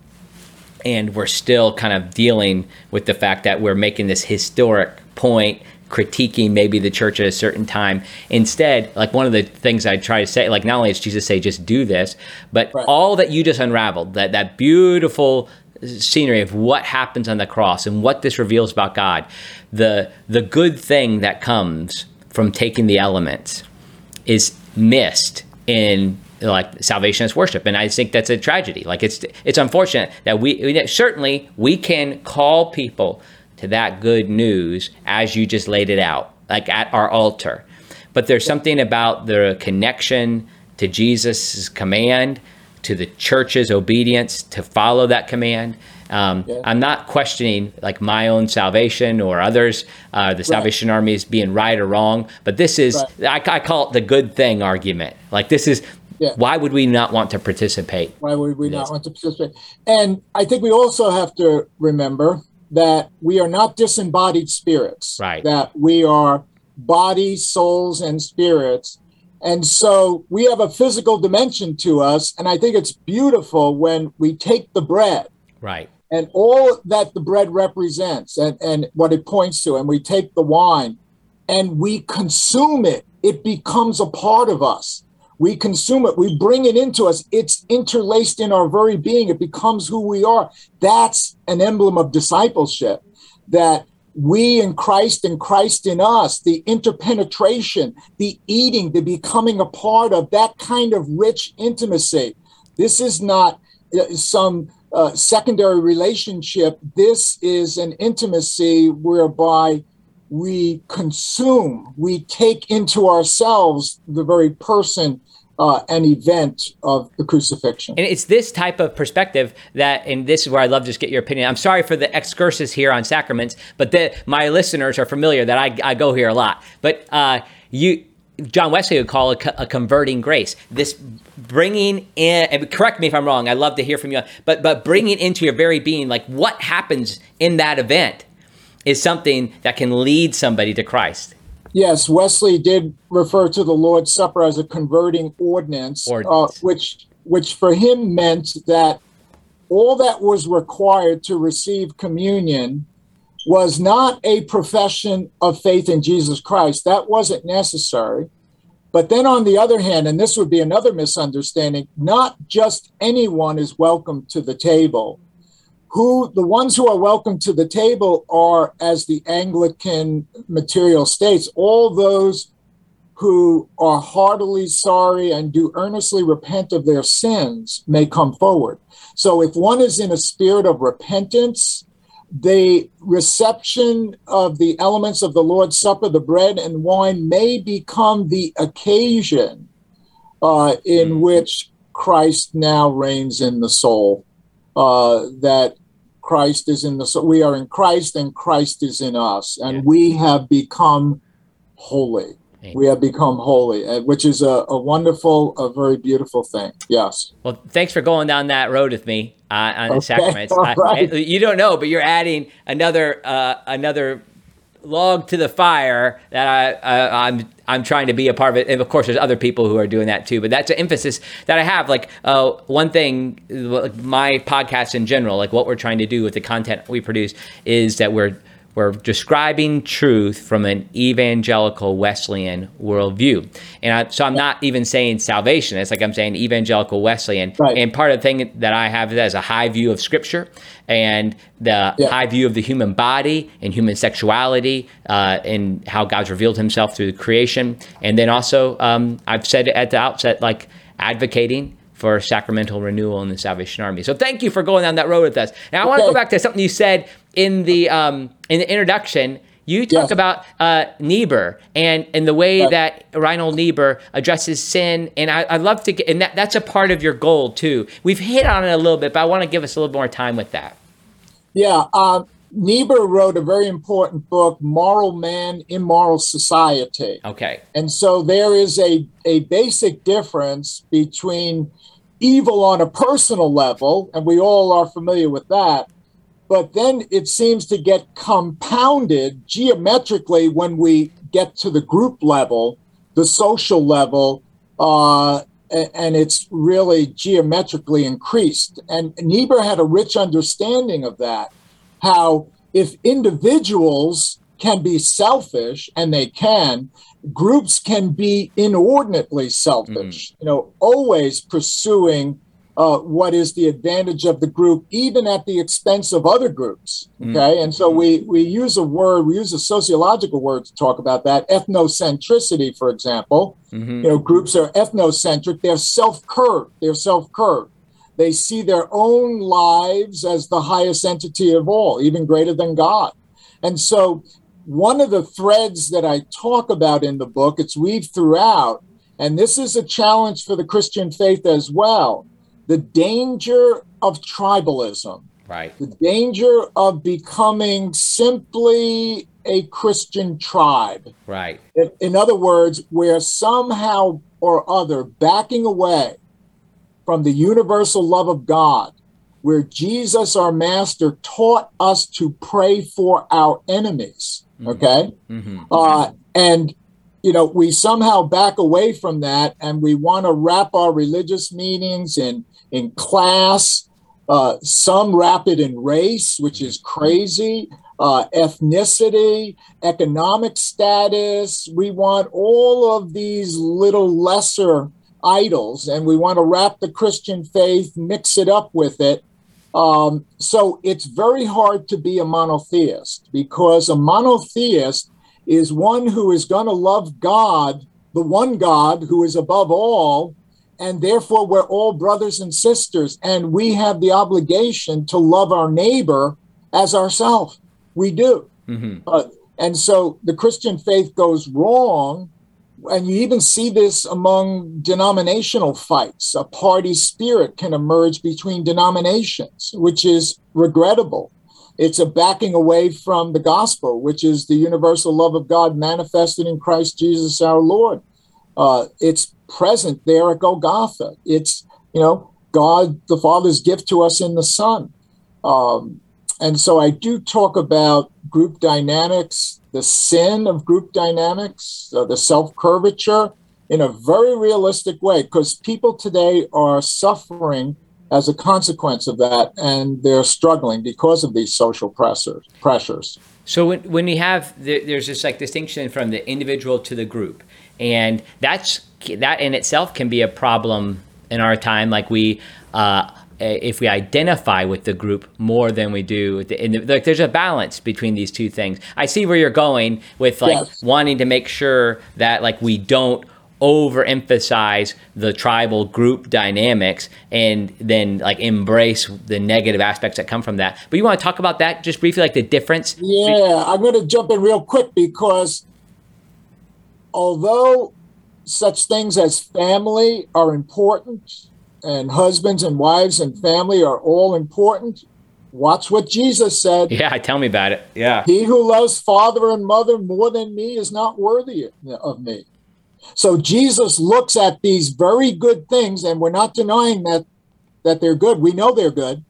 and we're still kind of dealing with the fact that we're making this historic point, critiquing maybe the church at a certain time. Instead, like one of the things I try to say, like not only does Jesus say, just do this, but right. all that you just unraveled, that, that beautiful scenery of what happens on the cross and what this reveals about God, the, the good thing that comes from taking the elements is missed in like salvationist worship. And I think that's a tragedy. Like it's, it's unfortunate that we, certainly we can call people to that good news as you just laid it out, like at our altar. But there's something about the connection to Jesus' command, to the church's obedience to follow that command. Um, yeah. I'm not questioning like my own salvation or others, uh, the right. Salvation Army's being right or wrong, but this is, right. I, I call it the good thing argument. Like this is, yeah. why would we not want to participate? Why would we not want to participate? And I think we also have to remember that we are not disembodied spirits, right. that we are body, souls, and spirits. And so we have a physical dimension to us. And I think it's beautiful when we take the bread right. and all that the bread represents and, and what it points to, and we take the wine and we consume it. It becomes a part of us. We consume it. We bring it into us. It's interlaced in our very being. It becomes who we are. That's an emblem of discipleship, that we in Christ and Christ in us, the interpenetration, the eating, the becoming a part of that kind of rich intimacy. This is not some uh, secondary relationship. This is an intimacy whereby we consume, we take into ourselves the very person Uh, an event of the crucifixion. And it's this type of perspective that, and this is where I'd love to just get your opinion. I'm sorry for the excursus here on sacraments, but the, my listeners are familiar that I, I go here a lot. But uh, you, John Wesley would call it a converting grace. This bringing in, and correct me if I'm wrong, I'd love to hear from you, but, but bringing into your very being, like what happens in that event is something that can lead somebody to Christ. Yes, Wesley did refer to the Lord's Supper as a converting ordinance, ordinance. Uh, which which for him meant that all that was required to receive communion was not a profession of faith in Jesus Christ. That wasn't necessary. But then on the other hand, and this would be another misunderstanding, not just anyone is welcome to the table. Who the ones who are welcome to the table are, as the Anglican material states, all those who are heartily sorry and do earnestly repent of their sins may come forward. So if one is in a spirit of repentance, the reception of the elements of the Lord's Supper, the bread and wine, may become the occasion uh, in which Christ now reigns in the soul. Uh, that Christ is in the soul. We are in Christ and Christ is in us. And yeah. we have become holy. Amen. We have become holy, uh, which is a, a wonderful, a very beautiful thing. Yes. Well, thanks for going down that road with me uh, on okay. the sacraments. Right. I, you don't know, but you're adding another uh, another log to the fire that I, I, I'm I'm trying to be a part of it. And of course, there's other people who are doing that too, but that's an emphasis that I have. Like uh, one thing, my podcast in general, like what we're trying to do with the content we produce is that we're we're describing truth from an evangelical Wesleyan worldview. And I, so I'm not even saying salvation. It's like I'm saying evangelical Wesleyan. Right. And part of the thing that I have is a high view of scripture and the yeah. high view of the human body and human sexuality uh, and how God's revealed himself through creation. And then also um, I've said at the outset, like advocating for sacramental renewal in the Salvation Army. So thank you for going down that road with us. Now I okay. want to go back to something you said in the um, in the introduction. You talk yes. about uh, Niebuhr and, and the way right. that Reinhold Niebuhr addresses sin. And I, I love to get, and that, that's a part of your goal too. We've hit on it a little bit, but I want to give us a little more time with that. Yeah, uh, Niebuhr wrote a very important book, Moral Man, Immoral Society. Okay. And so there is a, a basic difference between evil on a personal level, and we all are familiar with that, but then it seems to get compounded geometrically when we get to the group level, the social level, uh, and it's really geometrically increased. And Niebuhr had a rich understanding of that, how if individuals can be selfish, and they can, groups can be inordinately selfish, mm-hmm. you know, always pursuing Uh, what is the advantage of the group, even at the expense of other groups, okay? Mm-hmm. And so we we use a word, we use a sociological word to talk about that, ethnocentricity, for example. Mm-hmm. You know, groups are ethnocentric, they're self-curved, they're self-curved. They see their own lives as the highest entity of all, even greater than God. And so one of the threads that I talk about in the book, it's weaved throughout, and this is a challenge for the Christian faith as well, the danger of tribalism, right? The danger of becoming simply a Christian tribe. Right. In, in other words, we're somehow or other backing away from the universal love of God, where Jesus, our master, taught us to pray for our enemies, mm-hmm. okay? Mm-hmm. Uh, and you know, we somehow back away from that, and we want to wrap our religious meetings in in class. Uh, some wrap it in race, which is crazy, uh, ethnicity, economic status. We want all of these little lesser idols, and we want to wrap the Christian faith, mix it up with it, Um, so it's very hard to be a monotheist, because a monotheist is one who is going to love God, the one God who is above all, and therefore we're all brothers and sisters, and we have the obligation to love our neighbor as ourselves. We do. Mm-hmm. Uh, and so the Christian faith goes wrong, and you even see this among denominational fights. A party spirit can emerge between denominations, which is regrettable. It's a backing away from the gospel, which is the universal love of God manifested in Christ Jesus our Lord. Uh, it's present there at Golgotha. It's, you know, God the Father's gift to us in the Son. Um, and so I do talk about group dynamics, the sin of group dynamics, uh, the self-curvature, in a very realistic way, because people today are suffering as a consequence of that, and they're struggling because of these social pressures. pressures. So when, when you have, the, there's this like distinction from the individual to the group, and that's that in itself can be a problem in our time. Like we, uh, if we identify with the group more than we do with the individual, like there's a balance between these two things. I see where you're going with like yes. wanting to make sure that like we don't overemphasize the tribal group dynamics and then like embrace the negative aspects that come from that. But you want to talk about that just briefly, like the difference? Yeah, I'm going to jump in real quick, because although such things as family are important, and husbands and wives and family are all important, watch what Jesus said. Yeah, tell me about it. Yeah. He who loves father and mother more than me is not worthy of me. So Jesus looks at these very good things, and we're not denying that that they're good. We know they're good.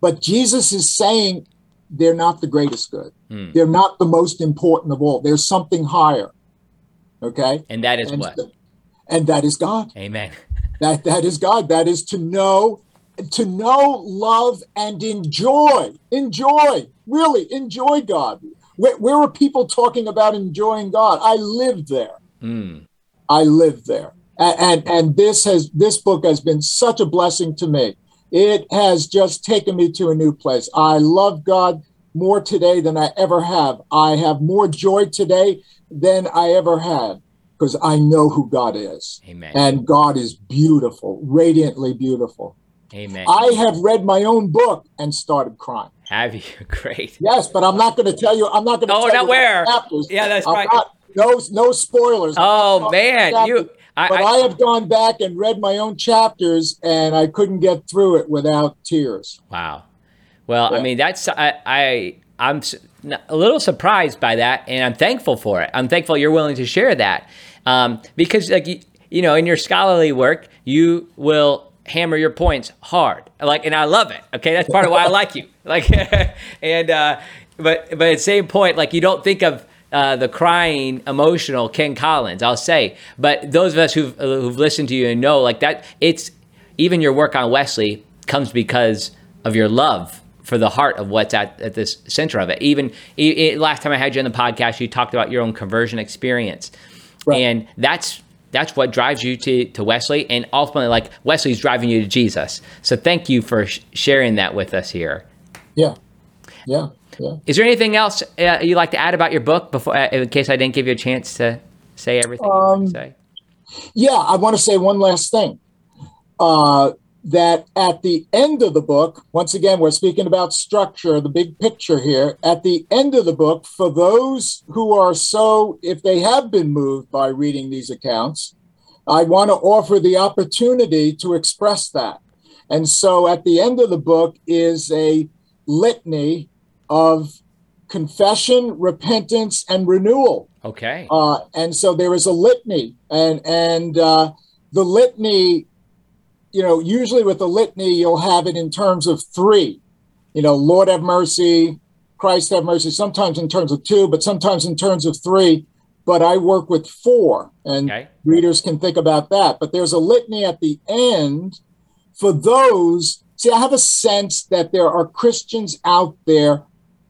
But Jesus is saying they're not the greatest good. Hmm. They're not the most important of all. There's something higher. Okay? And that is and, what? And that is God. Amen. That that is God. That is to know, to know, love, and enjoy. Enjoy. Really, enjoy God. Where, where are people talking about enjoying God? I live there. Mm. I live there, and, and and this has this book has been such a blessing to me. It has just taken me to a new place. I love God more today than I ever have. I have more joy today than I ever had, because I know who God is. Amen. And God is beautiful, radiantly beautiful. Amen. I have read my own book and started crying. Have you? Great. Yes, but I'm not going to tell you. I'm not going to. Oh, tell not you where? Chapters. Yeah, that's I'm right. Not, No, no spoilers. Oh man, chapters, you. I, but I, I have gone back and read my own chapters, and I couldn't get through it without tears. Wow. Well, yeah. I mean, that's I, I. I'm a little surprised by that, and I'm thankful for it. I'm thankful you're willing to share that, um, because, like you, you know, in your scholarly work, you will hammer your points hard. Like, and I love it. Okay, that's part of why I like you. Like, and uh, but but at the same point, like you don't think of. Uh, the crying, emotional Ken Collins, I'll say. But those of us who've, who've listened to you and know, like that, it's even your work on Wesley comes because of your love for the heart of what's at, at this center of it. Even it, last time I had you on the podcast, you talked about your own conversion experience. Right. And that's that's what drives you to, to Wesley. And ultimately, like Wesley's driving you to Jesus. So thank you for sh- sharing that with us here. Yeah. Yeah. Yeah. Is there anything else uh, you'd like to add about your book before, uh, in case I didn't give you a chance to say everything um, you want to say? Yeah, I want to say one last thing. Uh, that at the end of the book, once again, we're speaking about structure, the big picture here. At the end of the book, for those who are so, if they have been moved by reading these accounts, I want to offer the opportunity to express that. And so at the end of the book is a litany of confession, repentance, and renewal. Okay. Uh, and so there is a litany, and and uh, the litany, you know, usually with the litany, you'll have it in terms of three, you know, Lord have mercy, Christ have mercy, sometimes in terms of two, but sometimes in terms of three. But I work with four, and okay. Readers can think about that. But there's a litany at the end for those. See, I have a sense that there are Christians out there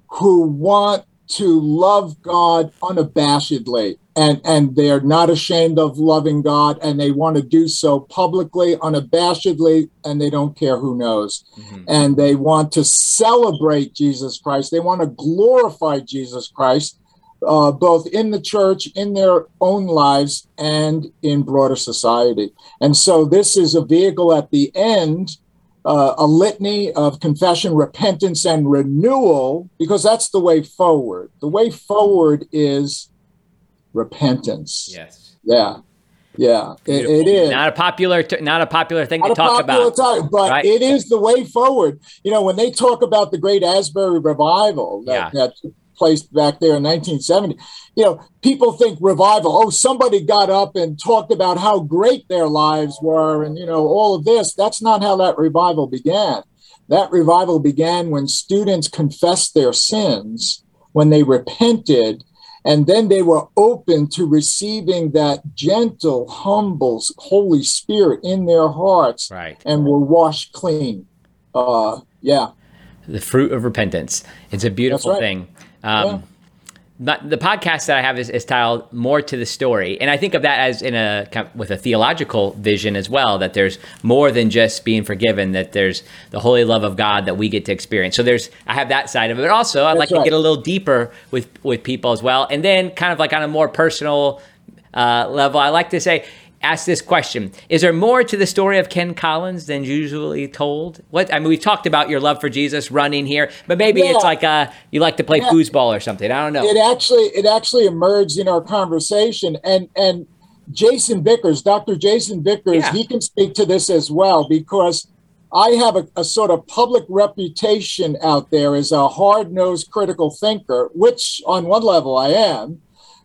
who want to love God unabashedly, and, and they are not ashamed of loving God, and they want to do so publicly, unabashedly, and they don't care who knows. Mm-hmm. And they want to celebrate Jesus Christ. They want to glorify Jesus Christ, uh, both in the church, in their own lives, and in broader society. And so this is a vehicle at the end, uh, a litany of confession, repentance, and renewal, because that's the way forward. The way forward is repentance. Yes. Yeah. Yeah. It, it is not a popular, t- not a popular thing not to talk about, talk, but right? It is the way forward. You know, when they talk about the great Asbury revival that, yeah. that took place back there in nineteen seventy, you know, people think revival, oh, somebody got up and talked about how great their lives were and, you know, all of this. That's not how that revival began. That revival began when students confessed their sins, when they repented, and then they were open to receiving that gentle, humble Holy Spirit in their hearts, right, and were washed clean. Uh, yeah. The fruit of repentance. It's a beautiful That's right. thing. Um, yeah. But the podcast that I have is, is titled More to the Story. And I think of that as in a, with a theological vision as well, that there's more than just being forgiven, that there's the holy love of God that we get to experience. So there's, I have that side of it. But also, I'd That's like right. to get a little deeper with, with people as well. And then kind of like on a more personal uh, level, I like to say, ask this question. Is there more to the story of Ken Collins than usually told? What I mean, we talked about your love for Jesus running here, but maybe yeah. it's like uh, you like to play yeah. foosball or something. I don't know. It actually it actually emerged in our conversation. And and Jason Vickers, Doctor Jason Vickers, yeah. he can speak to this as well, because I have a, a sort of public reputation out there as a hard-nosed critical thinker, which on one level I am,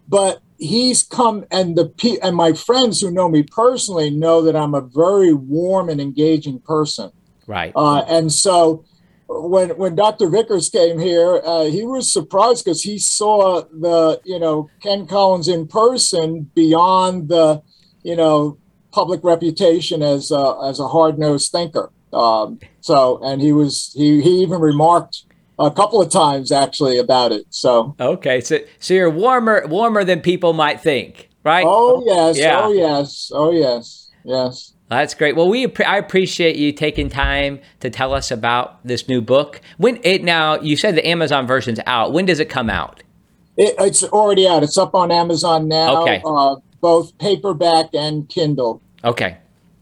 but he's come, and the and my friends who know me personally know that I'm a very warm and engaging person. Right. Uh, and so when when Doctor Vickers came here, uh, he was surprised because he saw the, you know, Ken Collins in person beyond the, you know, public reputation as a, as a hard-nosed thinker. Um, so, and he was, he, he even remarked a couple of times actually about it. So okay, so so you're warmer warmer than people might think, right? Oh yes, yeah. oh yes, oh yes, yes. That's great. Well, we I appreciate you taking time to tell us about this new book. When it now you said the Amazon version's out. When does it come out? It, it's already out. It's up on Amazon now. Okay, uh, both paperback and Kindle. Okay,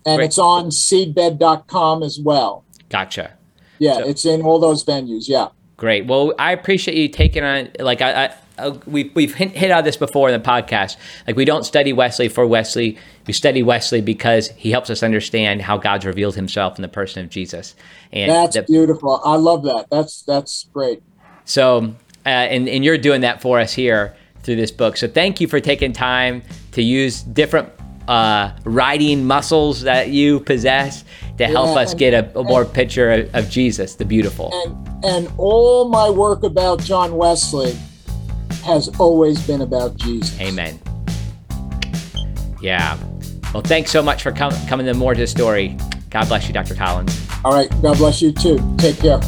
and great. It's on seedbed dot com as well. Gotcha. Yeah, so. It's in all those venues. Yeah. Great. Well, I appreciate you taking on, like, I, I we, we've hit, hit on this before in the podcast. Like, we don't study Wesley for Wesley. We study Wesley because he helps us understand how God's revealed himself in the person of Jesus. And that's the, beautiful. I love that. That's that's great. So, uh, and, and you're doing that for us here through this book. So thank you for taking time to use different uh, writing muscles that you possess to help yeah, us and, get a, a more and, picture of, of Jesus, the beautiful. And, and all my work about John Wesley has always been about Jesus. Amen. Yeah. Well, thanks so much for com- coming to More to the Story. God bless you, Doctor Collins. All right. God bless you too. Take care.